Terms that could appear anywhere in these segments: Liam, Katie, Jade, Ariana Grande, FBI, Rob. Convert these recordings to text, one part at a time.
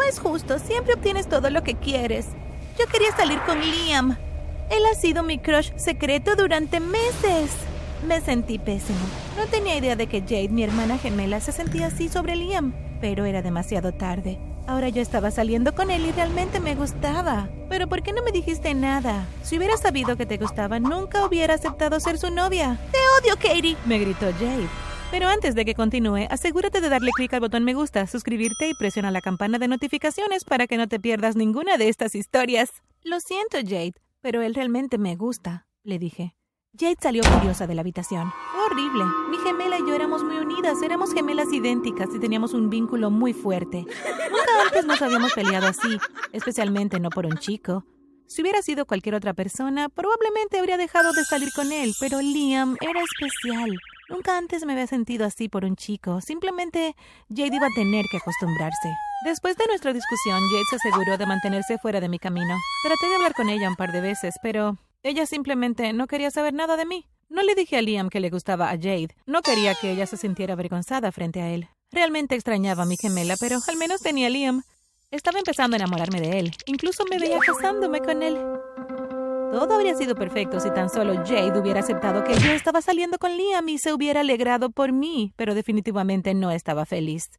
No es justo, siempre obtienes todo lo que quieres. Yo quería salir con Liam. Él ha sido mi crush secreto durante meses. Me sentí pésimo. No tenía idea de que Jade, mi hermana gemela, se sentía así sobre Liam. Pero era demasiado tarde. Ahora yo estaba saliendo con él y realmente me gustaba. Pero ¿por qué no me dijiste nada? Si hubieras sabido que te gustaba, nunca hubiera aceptado ser su novia. ¡Te odio, Katie!, me gritó Jade. Pero antes de que continúe, asegúrate de darle clic al botón me gusta, suscribirte y presiona la campana de notificaciones para que no te pierdas ninguna de estas historias. Lo siento, Jade, pero él realmente me gusta, le dije. Jade salió furiosa de la habitación. Fue horrible. Mi gemela y yo éramos muy unidas, éramos gemelas idénticas y teníamos un vínculo muy fuerte. Nunca antes nos habíamos peleado así, especialmente no por un chico. Si hubiera sido cualquier otra persona, probablemente habría dejado de salir con él, pero Liam era especial. Nunca antes me había sentido así por un chico. Simplemente Jade iba a tener que acostumbrarse. Después de nuestra discusión, Jade se aseguró de mantenerse fuera de mi camino. Traté de hablar con ella un par de veces, pero ella simplemente no quería saber nada de mí. No le dije a Liam que le gustaba a Jade. No quería que ella se sintiera avergonzada frente a él. Realmente extrañaba a mi gemela, pero al menos tenía a Liam. Estaba empezando a enamorarme de él. Incluso me veía casándome con él. Todo habría sido perfecto si tan solo Jade hubiera aceptado que yo estaba saliendo con Liam y se hubiera alegrado por mí, pero definitivamente no estaba feliz.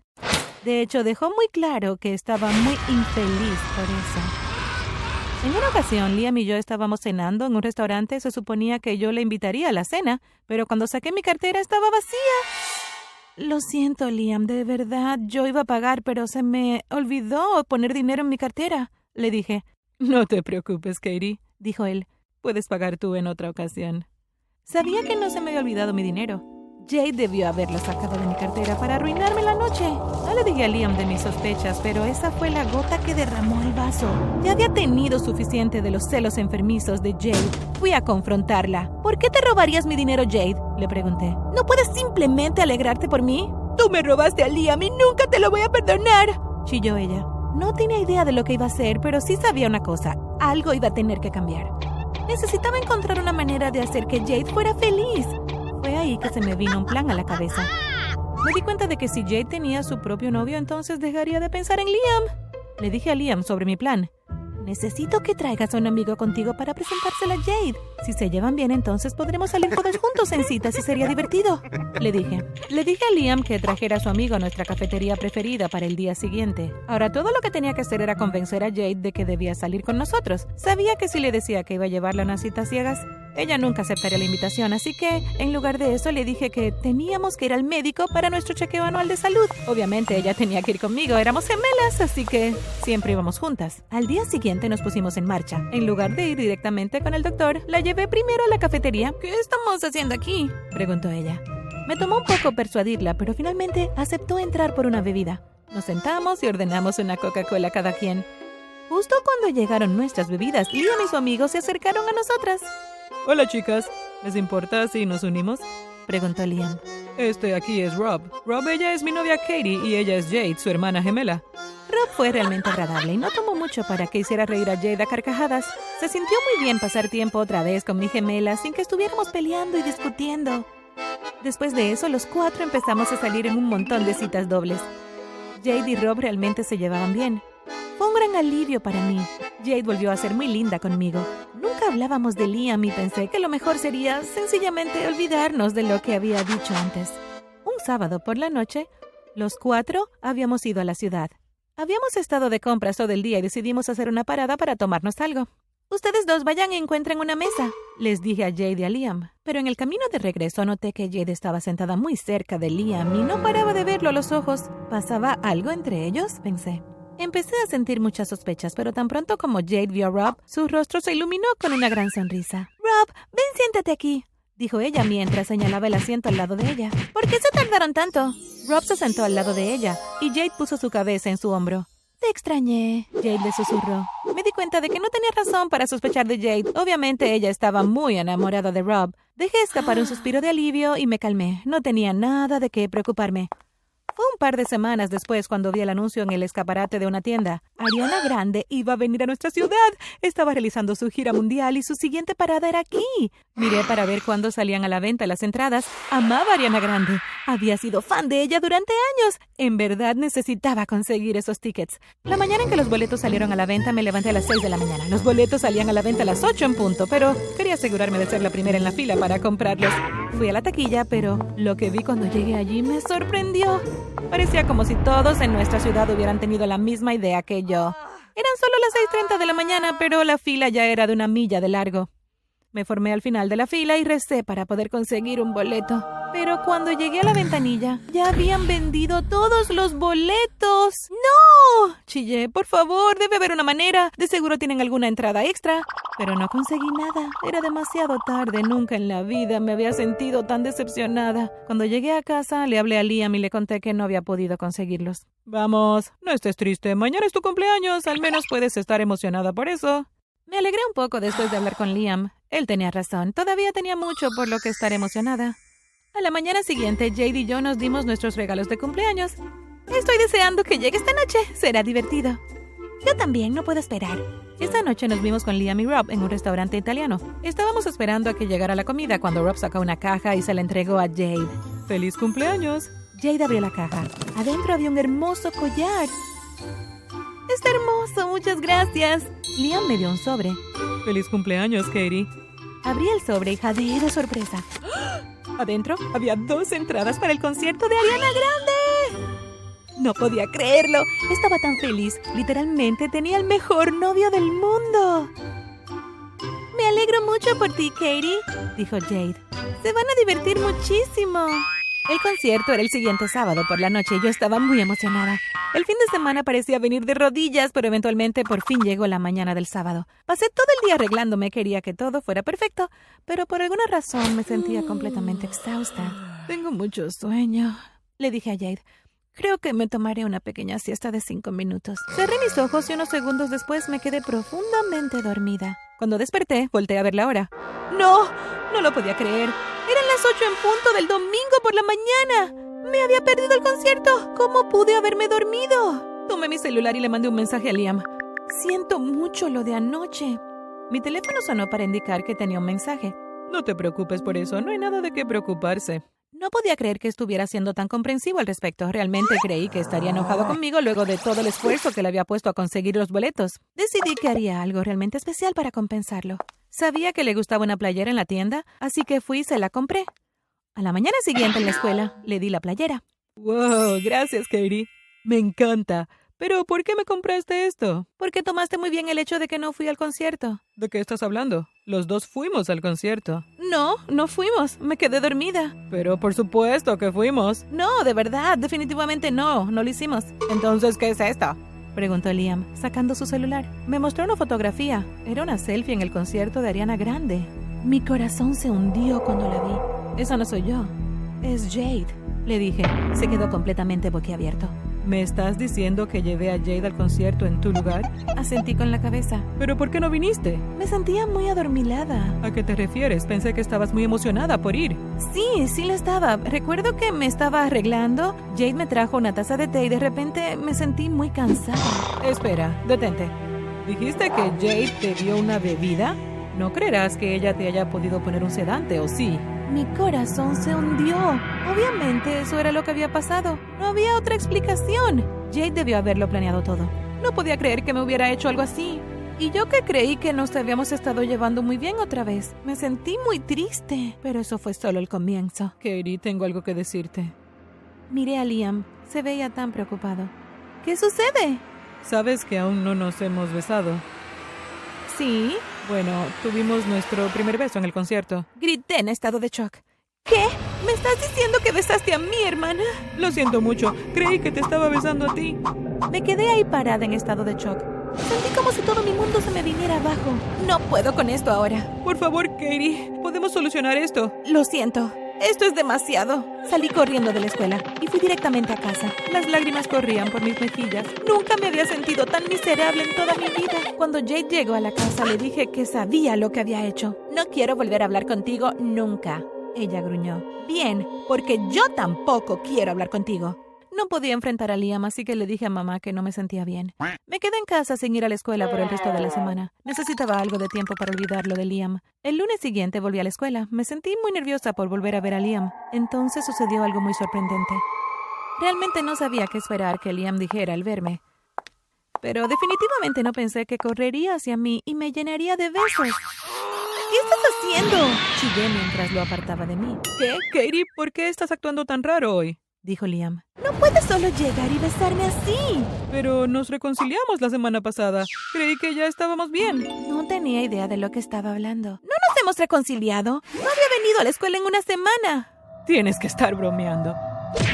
De hecho, dejó muy claro que estaba muy infeliz por eso. En una ocasión, Liam y yo estábamos cenando en un restaurante. Se suponía que yo le invitaría a la cena, pero cuando saqué mi cartera estaba vacía. Lo siento, Liam, de verdad, yo iba a pagar, pero se me olvidó poner dinero en mi cartera, le dije. No te preocupes, Katie, dijo él. Puedes pagar tú en otra ocasión. Sabía que no se me había olvidado mi dinero. Jade debió haberlo sacado de mi cartera para arruinarme la noche. No le dije a Liam de mis sospechas, pero esa fue la gota que derramó el vaso. Ya había tenido suficiente de los celos enfermizos de Jade. Fui a confrontarla. ¿Por qué te robarías mi dinero, Jade?, le pregunté. ¿No puedes simplemente alegrarte por mí? Tú me robaste a Liam y nunca te lo voy a perdonar, chilló ella. No tenía idea de lo que iba a hacer, pero sí sabía una cosa. Algo iba a tener que cambiar. Necesitaba encontrar una manera de hacer que Jade fuera feliz. Fue ahí que se me vino un plan a la cabeza. Me di cuenta de que si Jade tenía su propio novio, entonces dejaría de pensar en Liam. Le dije a Liam sobre mi plan. Necesito que traigas a un amigo contigo para presentársela a Jade. Si se llevan bien, entonces podremos salir todos juntos en citas y sería divertido, le dije. Le dije a Liam que trajera a su amigo a nuestra cafetería preferida para el día siguiente. Ahora todo lo que tenía que hacer era convencer a Jade de que debía salir con nosotros. Sabía que si le decía que iba a llevarla a unas citas ciegas, ella nunca aceptaría la invitación, así que en lugar de eso le dije que teníamos que ir al médico para nuestro chequeo anual de salud. Obviamente ella tenía que ir conmigo, éramos gemelas, así que siempre íbamos juntas. Al día siguiente nos pusimos en marcha. En lugar de ir directamente con el doctor, la llevé primero a la cafetería. ¿Qué estamos haciendo aquí?, preguntó ella. Me tomó un poco persuadirla, pero finalmente aceptó entrar por una bebida. Nos sentamos y ordenamos una Coca-Cola cada quien. Justo cuando llegaron nuestras bebidas, Liam y su amigo se acercaron a nosotras. Hola, chicas. ¿Les importa si nos unimos?, preguntó Liam. Este aquí es Rob. Rob, ella es mi novia Katie y ella es Jade, su hermana gemela. Rob fue realmente agradable y no tomó mucho para que hiciera reír a Jade a carcajadas. Se sintió muy bien pasar tiempo otra vez con mi gemela sin que estuviéramos peleando y discutiendo. Después de eso, los cuatro empezamos a salir en un montón de citas dobles. Jade y Rob realmente se llevaban bien. Fue un gran alivio para mí. Jade volvió a ser muy linda conmigo. Nunca hablábamos de Liam y pensé que lo mejor sería sencillamente olvidarnos de lo que había dicho antes. Un sábado por la noche, los cuatro habíamos ido a la ciudad. Habíamos estado de compras todo el día y decidimos hacer una parada para tomarnos algo. Ustedes dos vayan y encuentren una mesa, les dije a Jade y a Liam. Pero en el camino de regreso noté que Jade estaba sentada muy cerca de Liam y no paraba de verlo a los ojos. ¿Pasaba algo entre ellos?, pensé. Empecé a sentir muchas sospechas, pero tan pronto como Jade vio a Rob, su rostro se iluminó con una gran sonrisa. «Rob, ven, siéntate aquí», dijo ella mientras señalaba el asiento al lado de ella. «¿Por qué se tardaron tanto?». Rob se sentó al lado de ella y Jade puso su cabeza en su hombro. «Te extrañé», Jade le susurró. Me di cuenta de que no tenía razón para sospechar de Jade. Obviamente ella estaba muy enamorada de Rob. Dejé escapar un suspiro de alivio y me calmé. No tenía nada de qué preocuparme. Fue un par de semanas después cuando vi el anuncio en el escaparate de una tienda. Ariana Grande iba a venir a nuestra ciudad. Estaba realizando su gira mundial y su siguiente parada era aquí. Miré para ver cuándo salían a la venta las entradas. Amaba a Ariana Grande. Había sido fan de ella durante años. En verdad necesitaba conseguir esos tickets. La mañana en que los boletos salieron a la venta, me levanté a las 6 de la mañana. Los boletos salían a la venta a las 8 en punto, pero quería asegurarme de ser la primera en la fila para comprarlos. Fui a la taquilla, pero lo que vi cuando llegué allí me sorprendió. Parecía como si todos en nuestra ciudad hubieran tenido la misma idea que yo. Eran solo las 6:30 de la mañana, pero la fila ya era de una milla de largo. Me formé al final de la fila y recé para poder conseguir un boleto. Pero cuando llegué a la ventanilla, ya habían vendido todos los boletos. ¡No! Chillé, por favor, debe haber una manera. De seguro tienen alguna entrada extra. Pero no conseguí nada. Era demasiado tarde. Nunca en la vida me había sentido tan decepcionada. Cuando llegué a casa, le hablé a Liam y le conté que no había podido conseguirlos. Vamos, no estés triste. Mañana es tu cumpleaños. Al menos puedes estar emocionada por eso. Me alegré un poco después de hablar con Liam. Él tenía razón. Todavía tenía mucho por lo que estar emocionada. A la mañana siguiente, Jade y yo nos dimos nuestros regalos de cumpleaños. Estoy deseando que llegue esta noche. Será divertido. Yo también, no puedo esperar. Esta noche nos vimos con Liam y Rob en un restaurante italiano. Estábamos esperando a que llegara la comida cuando Rob sacó una caja y se la entregó a Jade. ¡Feliz cumpleaños! Jade abrió la caja. Adentro había un hermoso collar. ¡Está hermoso! ¡Muchas gracias! Liam me dio un sobre. ¡Feliz cumpleaños, Katie! Abrí el sobre y jadeé de sorpresa. Adentro había 2 entradas para el concierto de Ariana Grande. No podía creerlo. Estaba tan feliz. Literalmente tenía el mejor novio del mundo. Me alegro mucho por ti, Katie, dijo Jade. Se van a divertir muchísimo. El concierto era el siguiente sábado por la noche y yo estaba muy emocionada. El fin de semana parecía venir de rodillas, pero eventualmente por fin llegó la mañana del sábado. Pasé todo el día arreglándome, quería que todo fuera perfecto, pero por alguna razón me sentía completamente exhausta. Tengo mucho sueño, le dije a Jade. Creo que me tomaré una pequeña siesta de 5 minutos. Cerré mis ojos y unos segundos después me quedé profundamente dormida. Cuando desperté, volteé a ver la hora. ¡No! No lo podía creer. Eran las 8 en punto del domingo por la mañana. Me había perdido el concierto. ¿Cómo pude haberme dormido? Tomé mi celular y le mandé un mensaje a Liam. Siento mucho lo de anoche. Mi teléfono sonó para indicar que tenía un mensaje. No te preocupes por eso. No hay nada de qué preocuparse. No podía creer que estuviera siendo tan comprensivo al respecto. Realmente creí que estaría enojado conmigo luego de todo el esfuerzo que le había puesto a conseguir los boletos. Decidí que haría algo realmente especial para compensarlo. Sabía que le gustaba una playera en la tienda, así que fui y se la compré. A la mañana siguiente en la escuela, le di la playera. ¡Wow! Gracias, Katie. Me encanta. Pero, ¿por qué me compraste esto? Porque tomaste muy bien el hecho de que no fui al concierto. ¿De qué estás hablando? Los dos fuimos al concierto. No, no fuimos. Me quedé dormida. Pero por supuesto que fuimos. No, de verdad. Definitivamente no. No lo hicimos. Entonces, ¿qué es esto? Preguntó Liam, sacando su celular. Me mostró una fotografía. Era una selfie en el concierto de Ariana Grande. Mi corazón se hundió cuando la vi. Esa no soy yo. Es Jade, le dije. Se quedó completamente boquiabierto. ¿Me estás diciendo que llevé a Jade al concierto en tu lugar? Asentí con la cabeza. ¿Pero por qué no viniste? Me sentía muy adormilada. ¿A qué te refieres? Pensé que estabas muy emocionada por ir. Sí, sí lo estaba. Recuerdo que me estaba arreglando. Jade me trajo una taza de té y de repente me sentí muy cansada. Espera, detente. ¿Dijiste que Jade te dio una bebida? No creerás que ella te haya podido poner un sedante, ¿o sí? Mi corazón se hundió. Obviamente eso era lo que había pasado. No había otra explicación. Jade debió haberlo planeado todo. No podía creer que me hubiera hecho algo así. Y yo que creí que nos habíamos estado llevando muy bien otra vez. Me sentí muy triste. Pero eso fue solo el comienzo. Katie, tengo algo que decirte. Miré a Liam. Se veía tan preocupado. ¿Qué sucede? Sabes que aún no nos hemos besado. ¿Sí? Bueno, tuvimos nuestro primer beso en el concierto. Grité en estado de shock. ¿Qué? ¿Me estás diciendo que besaste a mi hermana? Lo siento mucho. Creí que te estaba besando a ti. Me quedé ahí parada en estado de shock. Sentí como si todo mi mundo se me viniera abajo. No puedo con esto ahora. Por favor, Katie. Podemos solucionar esto. Lo siento. Esto es demasiado. Salí corriendo de la escuela y fui directamente a casa. Las lágrimas corrían por mis mejillas. Nunca me había sentido tan miserable en toda mi vida. Cuando Jade llegó a la casa, le dije que sabía lo que había hecho. No quiero volver a hablar contigo nunca. Ella gruñó. Bien, porque yo tampoco quiero hablar contigo. No podía enfrentar a Liam, así que le dije a mamá que no me sentía bien. Me quedé en casa sin ir a la escuela por el resto de la semana. Necesitaba algo de tiempo para olvidar lo de Liam. El lunes siguiente volví a la escuela. Me sentí muy nerviosa por volver a ver a Liam. Entonces sucedió algo muy sorprendente. Realmente no sabía qué esperar que Liam dijera al verme. Pero definitivamente no pensé que correría hacia mí y me llenaría de besos. ¿Qué estás haciendo? Chillé mientras lo apartaba de mí. ¿Qué, Katie? ¿Por qué estás actuando tan raro hoy? Dijo Liam. No puedes solo llegar y besarme así. Pero nos reconciliamos la semana pasada. Creí que ya estábamos bien. No tenía idea de lo que estaba hablando. No nos hemos reconciliado. No había venido a la escuela en una semana. Tienes que estar bromeando.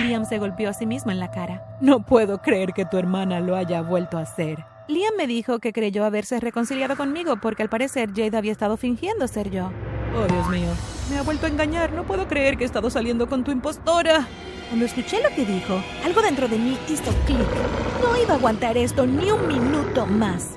Liam se golpeó a sí mismo en la cara. No puedo creer que tu hermana lo haya vuelto a hacer. Liam me dijo que creyó haberse reconciliado conmigo porque al parecer Jade había estado fingiendo ser yo. Oh, Dios mío. Me ha vuelto a engañar. No puedo creer que he estado saliendo con tu impostora. Cuando escuché lo que dijo, algo dentro de mí hizo clic. No iba a aguantar esto ni un minuto más.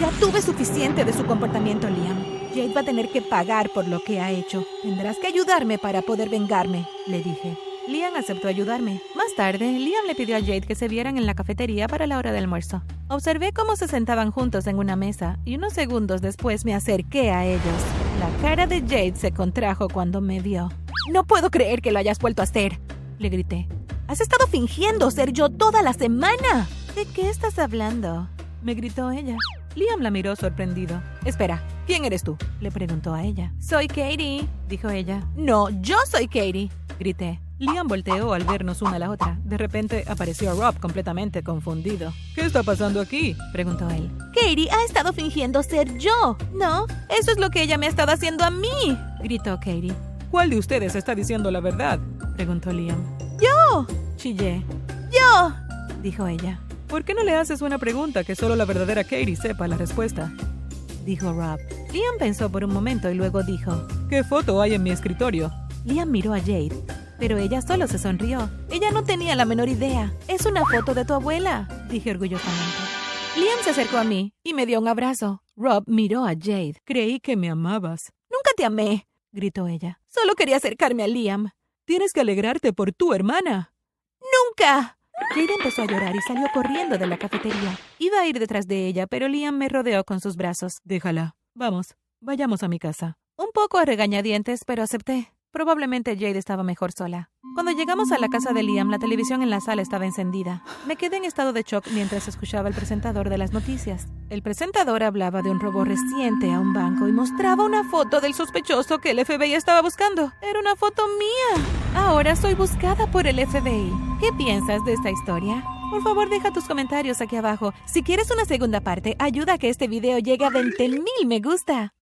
Ya tuve suficiente de su comportamiento, Liam. Jade va a tener que pagar por lo que ha hecho. Tendrás que ayudarme para poder vengarme, le dije. Liam aceptó ayudarme. Más tarde, Liam le pidió a Jade que se vieran en la cafetería para la hora del almuerzo. Observé cómo se sentaban juntos en una mesa y unos segundos después me acerqué a ellos. La cara de Jade se contrajo cuando me vio. No puedo creer que lo hayas vuelto a hacer, le grité. Has estado fingiendo ser yo toda la semana. ¿De qué estás hablando? Me gritó ella. Liam la miró sorprendido. Espera, ¿quién eres tú? Le preguntó a ella. Soy Katie, dijo ella. No, yo soy Katie, grité. Liam volteó al vernos una a la otra. De repente apareció Rob completamente confundido. ¿Qué está pasando aquí? Preguntó él. Katie ha estado fingiendo ser yo. No, eso es lo que ella me ha estado haciendo a mí, gritó Katie. ¿Cuál de ustedes está diciendo la verdad? Preguntó Liam. ¡Yo! Chillé. ¡Yo! Dijo ella. ¿Por qué no le haces una pregunta que solo la verdadera Katie sepa la respuesta? Dijo Rob. Liam pensó por un momento y luego dijo. ¿Qué foto hay en mi escritorio? Liam miró a Jade. Pero ella solo se sonrió. Ella no tenía la menor idea. Es una foto de tu abuela, dije orgullosamente. Liam se acercó a mí y me dio un abrazo. Rob miró a Jade. Creí que me amabas. Nunca te amé, gritó ella. Solo quería acercarme a Liam. Tienes que alegrarte por tu hermana. ¡Nunca! Jade empezó a llorar y salió corriendo de la cafetería. Iba a ir detrás de ella, pero Liam me rodeó con sus brazos. Déjala. Vamos, vayamos a mi casa. Un poco a regañadientes, pero acepté. Probablemente Jade estaba mejor sola. Cuando llegamos a la casa de Liam, la televisión en la sala estaba encendida. Me quedé en estado de shock mientras escuchaba al presentador de las noticias. El presentador hablaba de un robo reciente a un banco y mostraba una foto del sospechoso que el FBI estaba buscando. Era una foto mía. Ahora soy buscada por el FBI. ¿Qué piensas de esta historia? Por favor, deja tus comentarios aquí abajo. Si quieres una segunda parte, ayuda a que este video llegue a 20,000 me gusta.